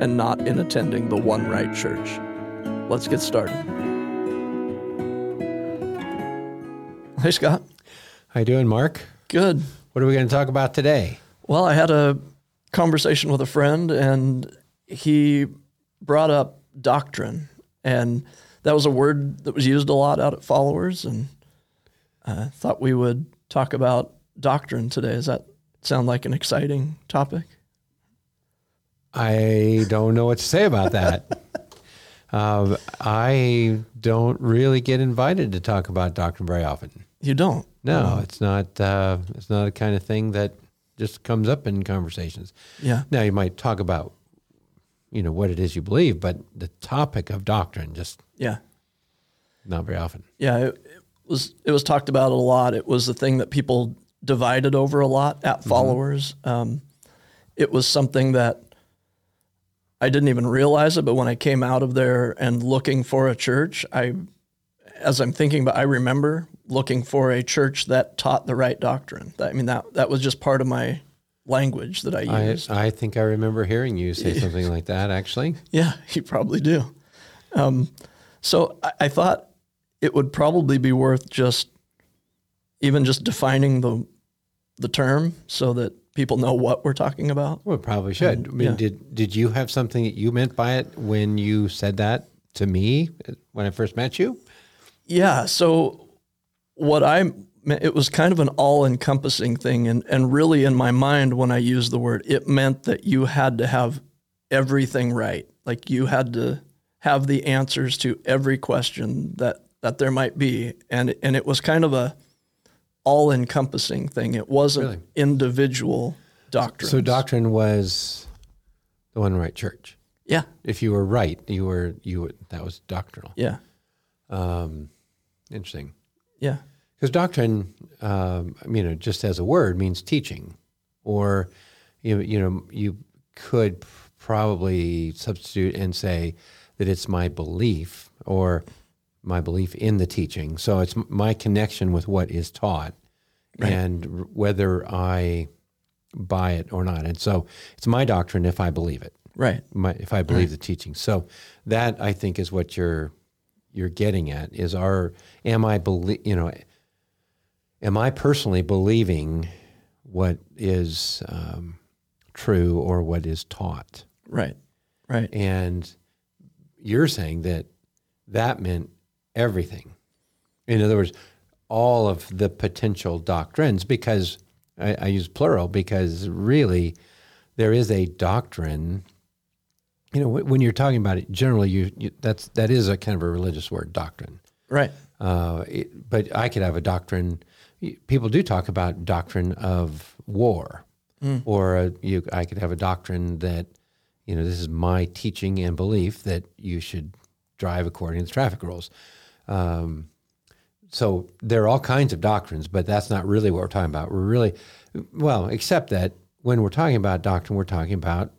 and not in attending the One Right Church. Let's get started. Hey, Scott. How you doing, Mark? Good. What are we going to talk about today? Well, I had a conversation with a friend, and he brought up doctrine, and that was a word that was used a lot out at Followers, and I thought we would talk about doctrine today. Does that sound like an exciting topic? I don't know what to say about that. I don't really get invited to talk about doctrine very often. You don't? No, it's not the kind of thing that just comes up in conversations. Yeah. Now, you might talk about, what it is you believe, but the topic of doctrine just not very often. Yeah, it was talked about a lot. It was the thing that people divided over a lot at Followers. It was something that I didn't even realize it, but when I came out of there and looking for a church, I remember looking for a church that taught the right doctrine. That was just part of my language that I used. I think I remember hearing you say something like that, actually. Yeah, you probably do. So I thought it would probably be worth just defining the term so that people know what we're talking about. Well, probably should. Did you have something that you meant by it when you said that to me when I first met you? Yeah. So it was kind of an all-encompassing thing. And really in my mind, when I used the word, it meant that you had to have everything right. Like you had to have the answers to every question that there might be. And it was kind of a all-encompassing thing. It wasn't really individual doctrine. So doctrine was the One Right Church. Yeah. If you were right, that was doctrinal. Yeah. Interesting. Yeah. Because doctrine, just as a word, means teaching, or you could probably substitute and say that it's my belief or my belief in the teaching. So it's my connection with what is taught, right, and whether I buy it or not. And so it's my doctrine if I believe it, right? If I believe the teaching. So that, I think, is what you're getting at, is am I personally believing what is true or what is taught? Right. Right. And you're saying that meant everything. In other words, all of the potential doctrines, because I use plural, because really there is a doctrine. When you're talking about it, generally that is a kind of a religious word, doctrine. Right. But I could have a doctrine. People do talk about doctrine of war, I could have a doctrine that, this is my teaching and belief that you should drive according to the traffic rules. So there are all kinds of doctrines, but that's not really what we're talking about. We're really, except that when we're talking about doctrine, we're talking about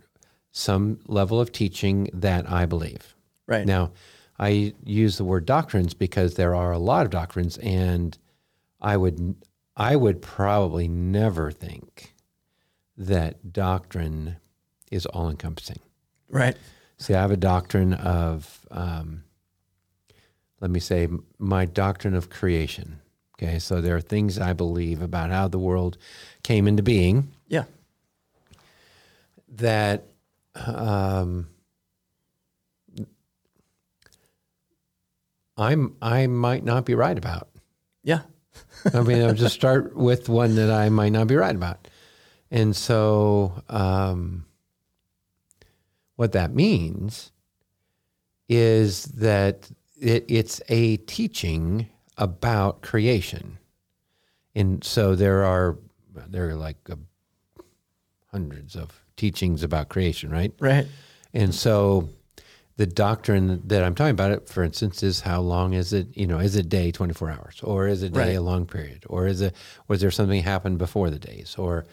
some level of teaching that I believe. Right. Now, I use the word doctrines because there are a lot of doctrines, and I would probably never think that doctrine is all-encompassing. Right. See, I have a doctrine of, my doctrine of creation. Okay, so there are things I believe about how the world came into being. Yeah. That I might not be right about. Yeah. I'll just start with one that I might not be right about, and so. What that means is that it's a teaching about creation. And so there are like hundreds of teachings about creation, right? Right. And so the doctrine that I'm talking about, for instance, is how long is it, is a day 24 hours, or is a day a long period, or was there something happened before the days, or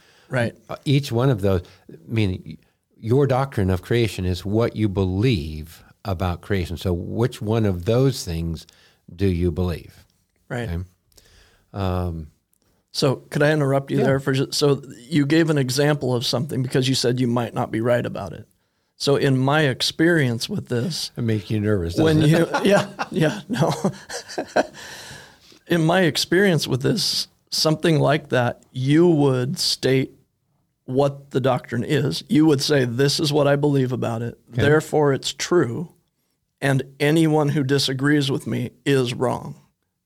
each one of those, meaning your doctrine of creation is what you believe about creation. So which one of those things do you believe? Right. Okay. So could I interrupt you there? So you gave an example of something because you said you might not be right about it. So in my experience with this, it makes you nervous. In my experience with this, something like that, you would state what the doctrine is. You would say, this is what I believe about it. Okay. Therefore it's true. And anyone who disagrees with me is wrong.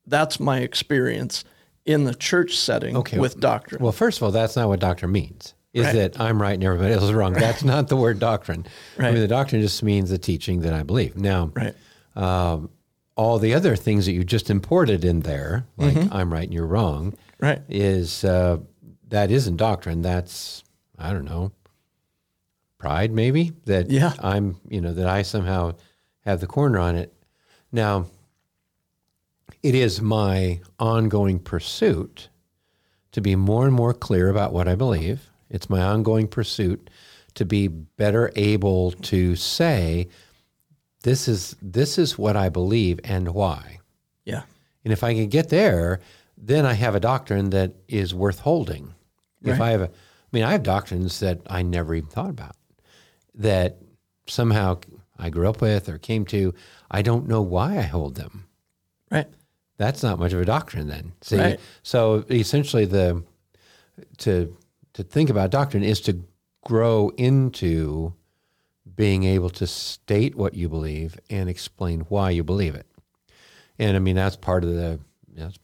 That's my experience in the church setting with doctrine. Well, first of all, that's not what doctrine means. That I'm right and everybody else is wrong. Right. That's not the word doctrine. Right. I mean, the doctrine just means the teaching that I believe. Now, all the other things that you just imported in there, like I'm right and you're wrong, is that isn't doctrine. That's, I don't know, pride maybe, that I'm, that I somehow have the corner on it. Now, it is my ongoing pursuit to be more and more clear about what I believe. It's my ongoing pursuit to be better able to say, this is what I believe and why. Yeah. And if I can get there, then I have a doctrine that is worth holding. Right. I have doctrines that I never even thought about, that somehow I grew up with or came to. I don't know why I hold them. Right. That's not much of a doctrine then. See? Right. So essentially to think about doctrine is to grow into being able to state what you believe and explain why you believe it. And I mean, that's part of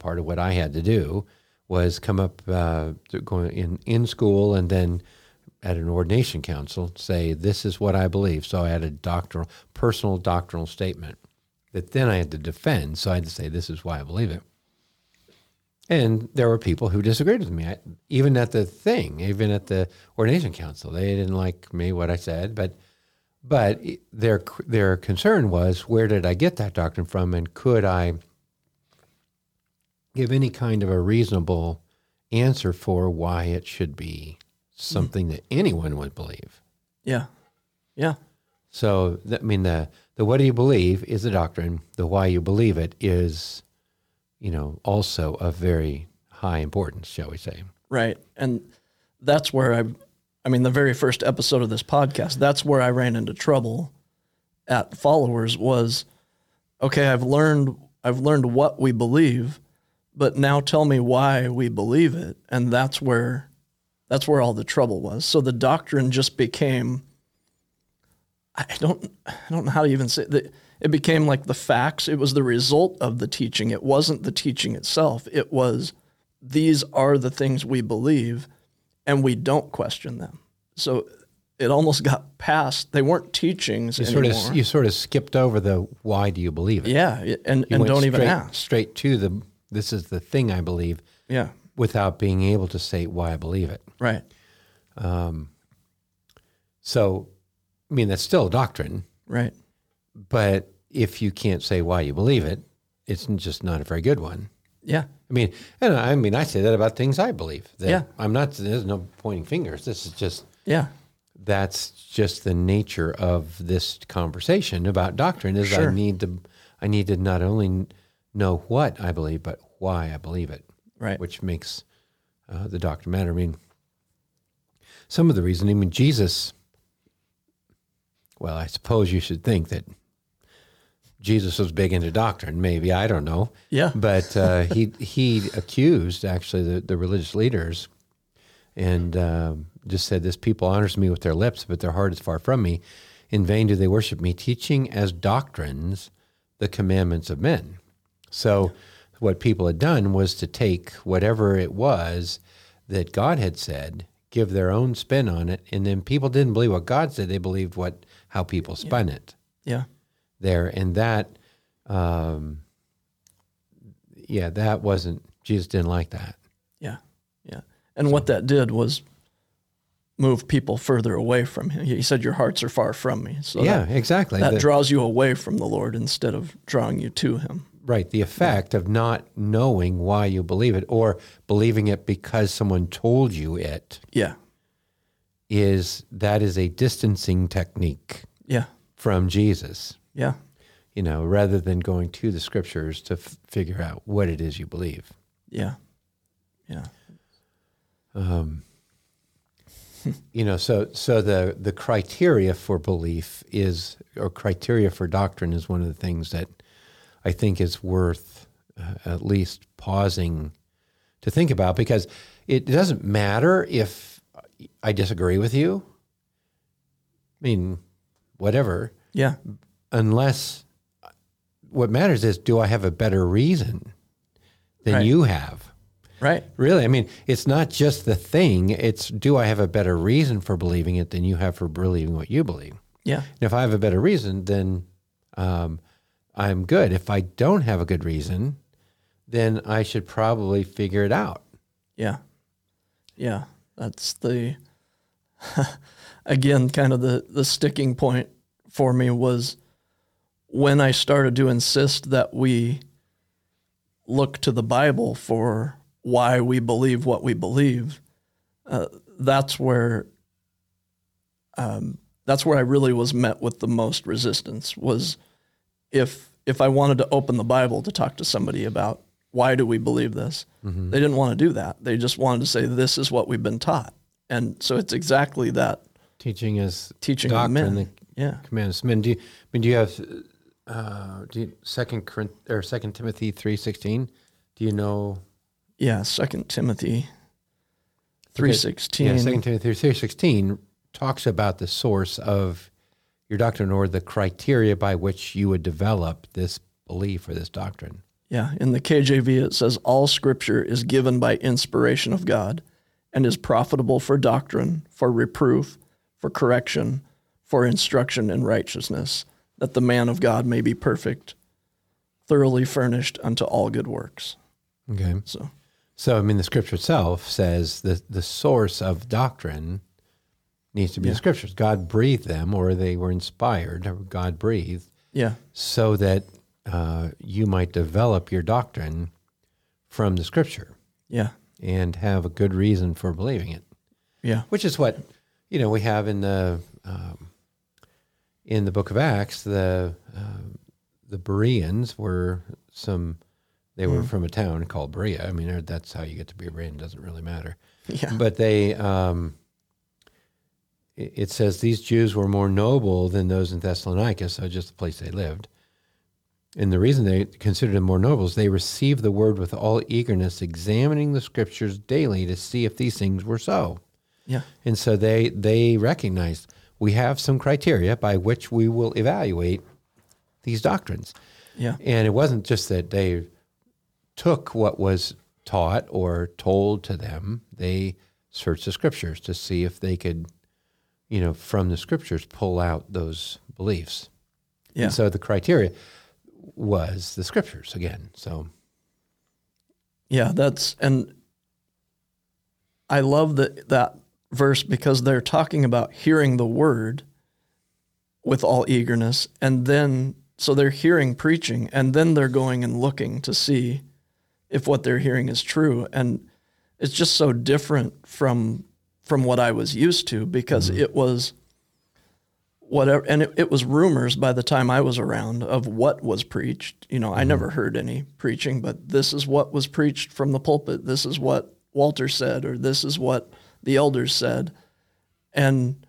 what I had to do, was come up in school and then at an ordination council say, this is what I believe. So I had a personal doctrinal statement that then I had to defend. So I had to say, this is why I believe it. And there were people who disagreed with me, even at the ordination council. They didn't like me, what I said, but their concern was, where did I get that doctrine from, and could I give any kind of a reasonable answer for why it should be something that anyone would believe? Yeah, yeah. So, the what do you believe is a doctrine, the why you believe it is... also of very high importance, shall we say. Right. And that's where the very first episode of this podcast, that's where I ran into trouble at Followers, was, okay, I've learned what we believe, but now tell me why we believe it. And that's where all the trouble was. So the doctrine just became, I don't know how to even say it. It became like the facts. It was the result of the teaching. It wasn't the teaching itself. It was, these are the things we believe, and we don't question them. So it almost got past. They weren't teachings anymore. You sort of skipped over the why do you believe it. Yeah, and don't even ask. Straight to the, this is the thing I believe, yeah, without being able to say why I believe it. Right. That's still a doctrine. Right. But if you can't say why you believe it, it's just not a very good one. Yeah. I say that about things I believe. There's no pointing fingers. This is just, that's just the nature of this conversation about doctrine is sure. I need to not only know what I believe, but why I believe it. Right. Which makes the doctrine matter. I mean, some of the reason, Jesus, well, I suppose you should think that Jesus was big into doctrine, maybe, I don't know. Yeah. But he accused, actually, the religious leaders and just said, this people honors me with their lips, but their heart is far from me. In vain do they worship me, teaching as doctrines the commandments of men. So what people had done was to take whatever it was that God had said, give their own spin on it, and then people didn't believe what God said. They believed how people spun it. Yeah. There, and that, that wasn't, Jesus didn't like that. Yeah, yeah. And what that did was, move people further away from him. He said, your hearts are far from me. So yeah, that, exactly. That draws you away from the Lord instead of drawing you to him. Right. The effect of not knowing why you believe it or believing it because someone told you it. Yeah. That is a distancing technique. Yeah. From Jesus. Yeah. You know, rather than going to the scriptures to figure out what it is you believe. Yeah. Yeah. You know, so the criteria for belief is, or criteria for doctrine is one of the things that I think is worth at least pausing to think about, because it doesn't matter if I disagree with you. I mean, whatever. Yeah. Unless what matters is, do I have a better reason than you have? Right. Really, I mean, it's not just the thing, it's do I have a better reason for believing it than you have for believing what you believe? Yeah. And if I have a better reason, then I'm good. If I don't have a good reason, then I should probably figure it out. Yeah. Yeah. That's the, again, kind of the sticking point for me was when I started to insist that we look to the Bible for why we believe what we believe, that's where I really was met with the most resistance, was if I wanted to open the Bible to talk to somebody about why do we believe this, mm-hmm. they didn't want to do that. They just wanted to say, this is what we've been taught. And so it's exactly that. Teaching is teaching doctrine, men. The commandments. Men, do you have 2 Timothy 3:16? Do you know... Yeah, 2 Timothy 3:16. Yeah, 2 Timothy 3:16 talks about the source of your doctrine, or the criteria by which you would develop this belief or this doctrine. Yeah, in the KJV it says, all scripture is given by inspiration of God and is profitable for doctrine, for reproof, for correction, for instruction in righteousness, that the man of God may be perfect, thoroughly furnished unto all good works. Okay. So I mean, the scripture itself says that the source of doctrine needs to be the scriptures. God breathed them, or they were inspired, or God breathed, so that you might develop your doctrine from the scripture. Yeah. And have a good reason for believing it. Yeah. Which is what, you know, we have in the book of Acts, the Bereans were some... They were from a town called Berea. I mean, that's how you get to be a Berean. Doesn't really matter. Yeah. But they, it says these Jews were more noble than those in Thessalonica, so just the place they lived. And the reason they considered them more noble is they received the word with all eagerness, examining the scriptures daily to see if these things were so. Yeah. And so they recognized, we have some criteria by which we will evaluate these doctrines. Yeah. And it wasn't just that they took what was taught or told to them. They searched the scriptures to see if they could, you know, from the scriptures pull out those beliefs. Yeah. And so the criteria was the scriptures again. So, yeah, and I love that verse, because they're talking about hearing the word with all eagerness, and then so they're hearing preaching, and then they're going and looking to see if what they're hearing is true. And it's just so different from what I was used to, because it was whatever, and it was rumors by the time I was around of what was preached. You know, I never heard any preaching, but this is what was preached from the pulpit. This is what Walter said, or this is what the elders said. And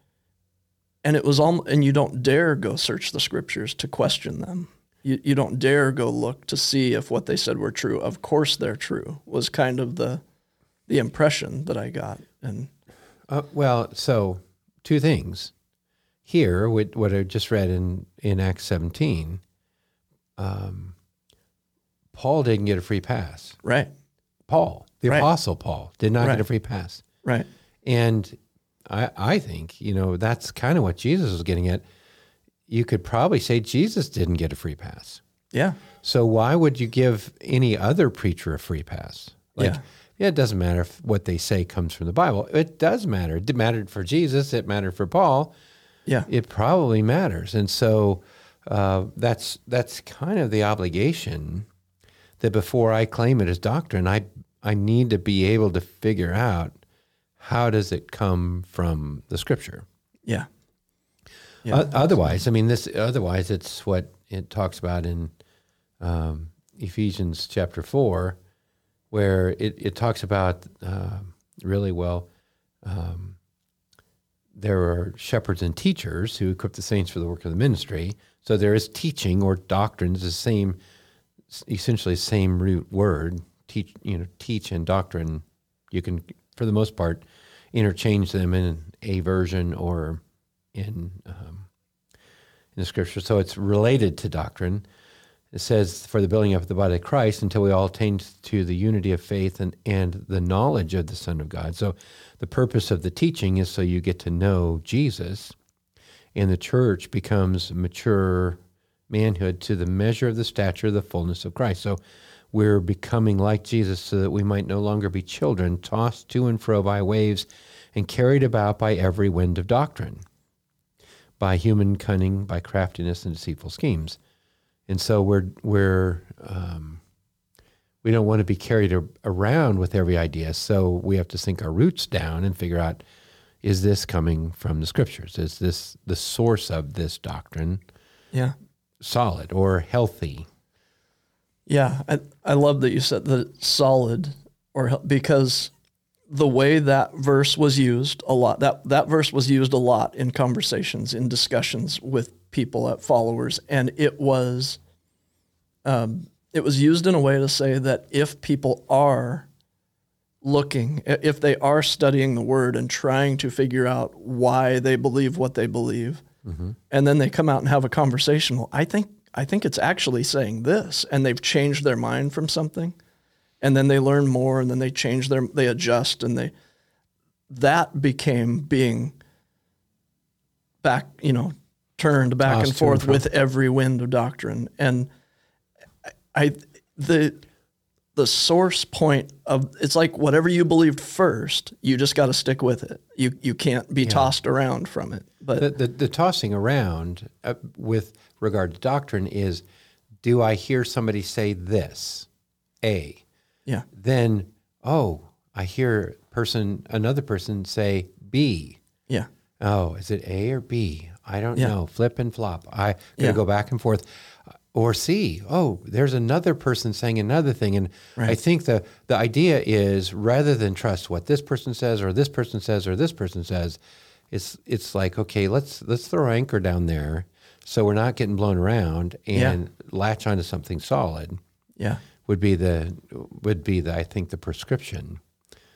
it was all, and you don't dare go search the scriptures to question them. You don't dare go look to see if what they said were true. Of course they're true, was kind of the impression that I got. And so two things. Here, with what I just read in Acts 17, Paul didn't get a free pass. Right. Paul, the Apostle Paul, did not get a free pass. Right. And I think, you know, that's kind of what Jesus was getting at. You could probably say Jesus didn't get a free pass. Yeah. So why would you give any other preacher a free pass? Like It doesn't matter if what they say comes from the Bible. It does matter. It mattered for Jesus. It mattered for Paul. Yeah. It probably matters. And so that's kind of the obligation that before I claim it as doctrine, I need to be able to figure out how does it come from the Scripture. Yeah. Yeah. Otherwise, I mean, otherwise it's what it talks about in Ephesians chapter 4, where it talks about there are shepherds and teachers who equip the saints for the work of the ministry. So there is teaching or doctrines, essentially same root word. Teach and doctrine. You can, for the most part, interchange them in a version or in the Scripture. So it's related to doctrine. It says, for the building up of the body of Christ until we all attain to the unity of faith and the knowledge of the Son of God. So the purpose of the teaching is so you get to know Jesus, and the church becomes mature manhood to the measure of the stature of the fullness of Christ. So we're becoming like Jesus so that we might no longer be children, tossed to and fro by waves and carried about by every wind of doctrine, by human cunning, by craftiness and deceitful schemes. And so we don't want to be carried around with every idea. So we have to sink our roots down and figure out: is this coming from the Scriptures? Is this the source of this doctrine? Yeah, solid or healthy? Yeah, I love that you said the solid or because the way that verse was used a lot. That verse was used a lot in conversations, in discussions with people at Followers, and it was used in a way to say that if people are looking, if they are studying the Word and trying to figure out why they believe what they believe, mm-hmm. and then they come out and have a conversation, well, I think it's actually saying this, and they've changed their mind from something, and then they learn more, and then they change they adjust, and that became being back, turned back and forth with every wind of doctrine. And the source point of, it's like whatever you believed first, you just got to stick with it. You can't be tossed around from it. But the tossing around with regard to doctrine is, do I hear somebody say this? A. Yeah. Then, I hear another person say B. Yeah. Oh, is it A or B? I don't know. Flip and flop. I got to go back and forth. Or see, there's another person saying another thing. And right. I think the idea is rather than trust what this person says or this person says or this person says, it's like, okay, let's throw anchor down there so we're not getting blown around and latch onto something solid. Yeah. Would be the I think the prescription.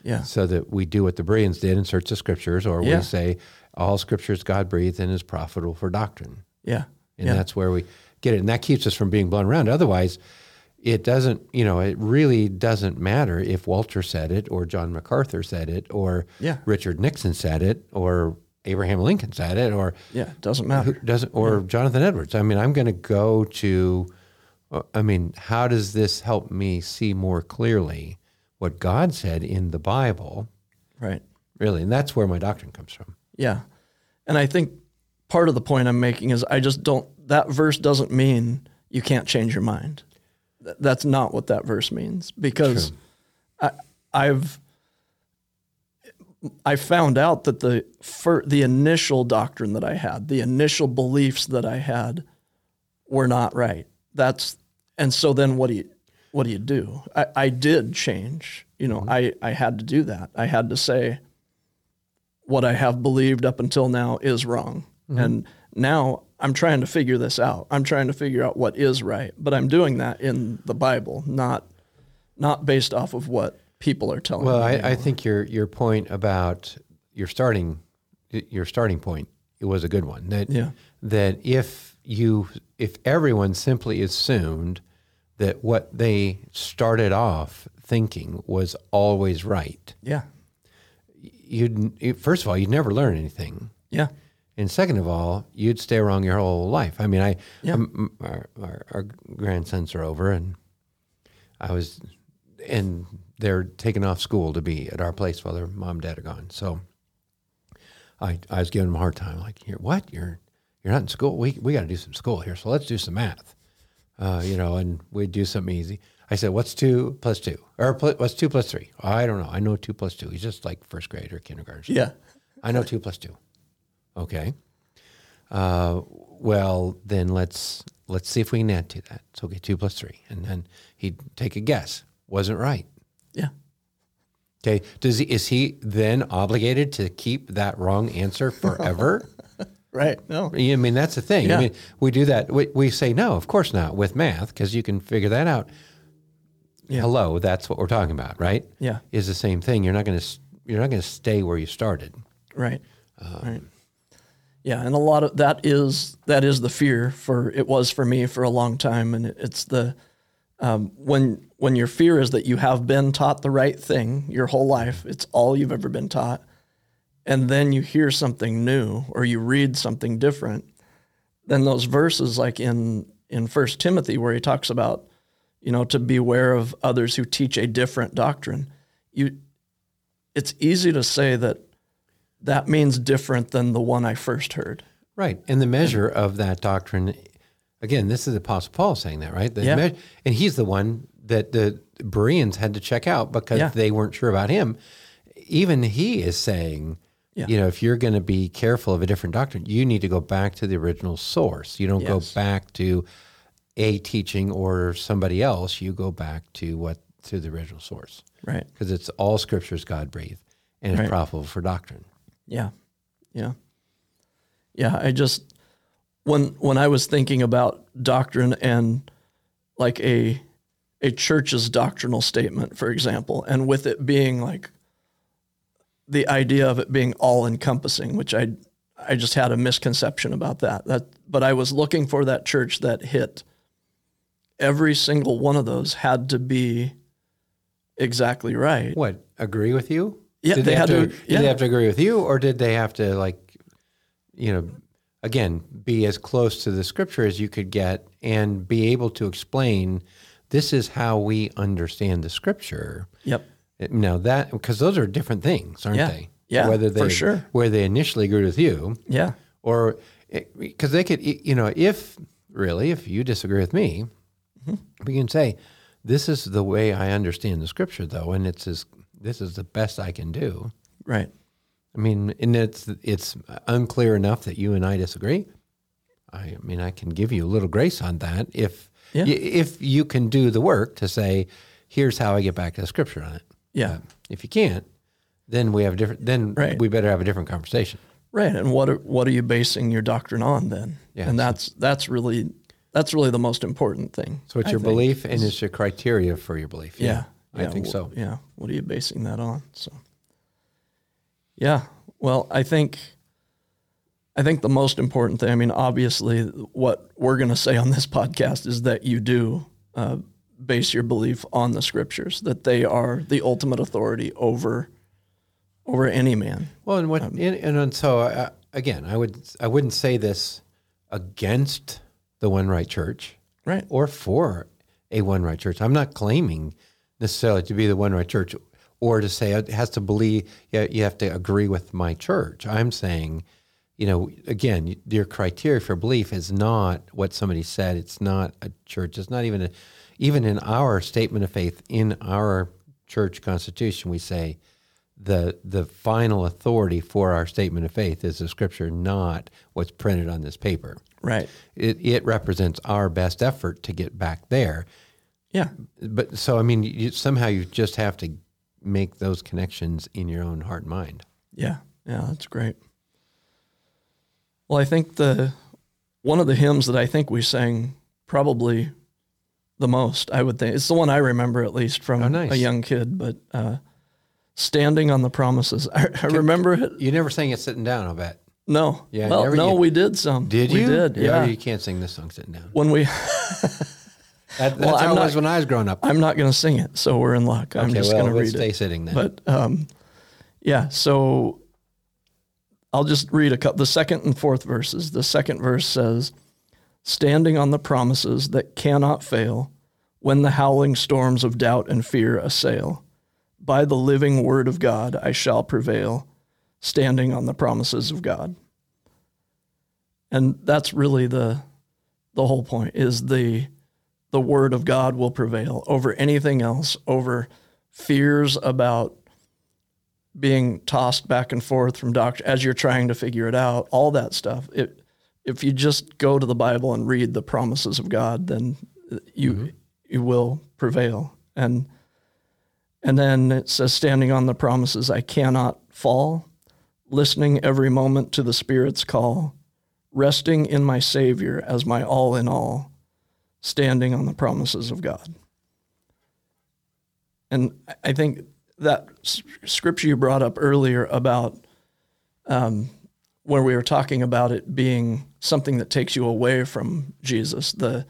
Yeah. So that we do what the Bereans did and search the Scriptures, or we say all Scripture is God-breathed and is profitable for doctrine. Yeah. And that's where we get it. And that keeps us from being blown around. Otherwise, it doesn't, it really doesn't matter if Walter said it or John MacArthur said it or Richard Nixon said it or Abraham Lincoln said it or... Yeah, it doesn't matter. Jonathan Edwards. I mean, I'm going to go to... how does this help me see more clearly what God said in the Bible, right? Really, and that's where my doctrine comes from. Yeah, and I think part of the point I'm making is that verse doesn't mean you can't change your mind. That's not what that verse means, because I found out that the initial doctrine that I had, the initial beliefs that I had, were not right. And so then what do you do? I did change. Mm-hmm. I had to do that. I had to say what I have believed up until now is wrong. Mm-hmm. And now I'm trying to figure this out. I'm trying to figure out what is right. But I'm doing that in the Bible, not based off of what people are telling me. Well, I think your point about your starting point, it was a good one. That if everyone simply assumed that what they started off thinking was always right. Yeah. First of all, you'd never learn anything. Yeah. And second of all, you'd stay wrong your whole life. I mean, our grandsons are over, and I was and they're taken off school to be at our place while their mom and dad are gone. So I was giving them a hard time, like, You're not in school? We got to do some school here, so let's do some math, and we'd do something easy. I said, what's 2 plus 2? Or what's 2 plus 3? I don't know. I know 2 plus 2. He's just like first grade or kindergarten. Yeah. I know 2 plus 2. Okay. Well, then let's see if we can add to that. So okay, 2 plus 3. And then he'd take a guess. Wasn't right. Yeah. Okay. Is he then obligated to keep that wrong answer forever? Right. No. I mean, that's the thing. Yeah. I mean, we do that. We say, no, of course not with math, because you can figure that out. Yeah. Hello, that's what we're talking about, right? Yeah. Is the same thing. You're not going to stay where you started. Right. Right. Yeah, and a lot of that is the fear for me for a long time, and it's the when your fear is that you have been taught the right thing your whole life, it's all you've ever been taught. And then you hear something new or you read something different, then those verses like in 1 Timothy where he talks about, to beware of others who teach a different doctrine. It's easy to say that means different than the one I first heard. Right. And the measure of that doctrine, again, this is Apostle Paul saying that, right? And he's the one that the Bereans had to check out because they weren't sure about him. Even he is saying... Yeah. If you're going to be careful of a different doctrine, you need to go back to the original source. You don't go back to a teaching or somebody else. You go back to the original source. Right. Because it's all scriptures God-breathed and it's profitable for doctrine. Yeah. Yeah. Yeah. I just, when I was thinking about doctrine and like a church's doctrinal statement, for example, and with it being like, the idea of it being all-encompassing, which I just had a misconception about that. But I was looking for that church that hit. Every single one of those had to be exactly right. What, agree with you? Yeah, did they had to. Did they have to agree with you, or did they have to again, be as close to the scripture as you could get and be able to explain this is how we understand the scripture? Yep. Now that, because those are different things, aren't they? Yeah, whether they, for sure. Where they initially agreed with you. Yeah. Or, because they could, if you disagree with me, we can say, this is the way I understand the scripture though, and this is the best I can do. Right. I mean, and it's unclear enough that you and I disagree. I mean, I can give you a little grace on that if you can do the work to say, here's how I get back to the scripture on it. Yeah. If you can't, then we have we better have a different conversation. Right. And what are you basing your doctrine on then? Yeah. And that's really the most important thing. So it's your belief and it's your criteria for your belief. Yeah. Yeah. I think so. Yeah. What are you basing that on? So yeah. Well, I think the most important thing, I mean, obviously what we're going to say on this podcast is that you do base your belief on the scriptures, that they are the ultimate authority over any man. Well, and so again, I wouldn't say this against the One Right Church, right, or for a One Right Church. I'm not claiming necessarily to be the One Right Church or to say it has to believe. You have to agree with my church. I'm saying, again, your criteria for belief is not what somebody said. It's not a church. It's not even even in our statement of faith, in our church constitution, we say the final authority for our statement of faith is the scripture, not what's printed on this paper. Right. It represents our best effort to get back there. Yeah. But so, I mean, you just have to make those connections in your own heart and mind. Yeah. Yeah, that's great. Well, I think one of the hymns that I think we sang probably the most, I would think. It's the one I remember at least from a young kid, but Standing on the Promises. I remember it. You never sang it sitting down, I'll bet. No. Yeah, well, we did some. Did you? We did, yeah. You can't sing this song sitting down. When we... That's how it was when I was growing up. I'm not going to sing it, so we're in luck. I'm just going to read it. Stay sitting then. But so I'll just read the second and fourth verses. The second verse says, "Standing on the promises that cannot fail, when the howling storms of doubt and fear assail. By the living word of God, I shall prevail, standing on the promises of God. And that's really the whole point, is the word of God will prevail over anything else, over fears about being tossed back and forth from doctrine as you're trying to figure it out, all that stuff. If you just go to the Bible and read the promises of God, then you will prevail. And then it says, standing on the promises, I cannot fall, listening every moment to the Spirit's call, resting in my Savior as my all in all, standing on the promises of God. And I think that scripture you brought up earlier about where we were talking about it being something that takes you away from Jesus, the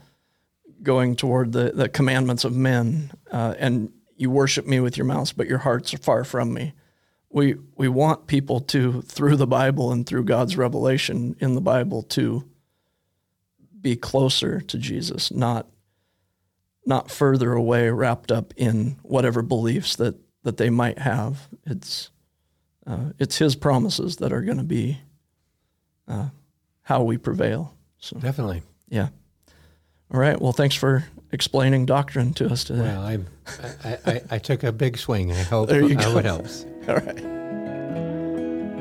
going toward the commandments of men, and you worship me with your mouth, but your hearts are far from me. We want people to, through the Bible and through God's revelation in the Bible, to be closer to Jesus, not further away, wrapped up in whatever beliefs that they might have. It's His promises that are going to be how we prevail. So, definitely. Yeah. All right. Well, thanks for explaining doctrine to us today. Well, I took a big swing. I hope it helps. All right.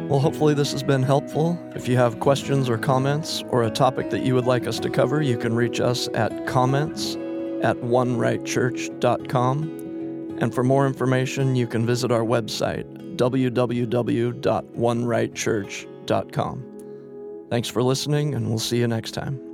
Well, hopefully this has been helpful. If you have questions or comments or a topic that you would like us to cover, you can reach us at comments@onerightchurch.com. And for more information, you can visit our website, www.onerightchurch.com. Thanks for listening, and we'll see you next time.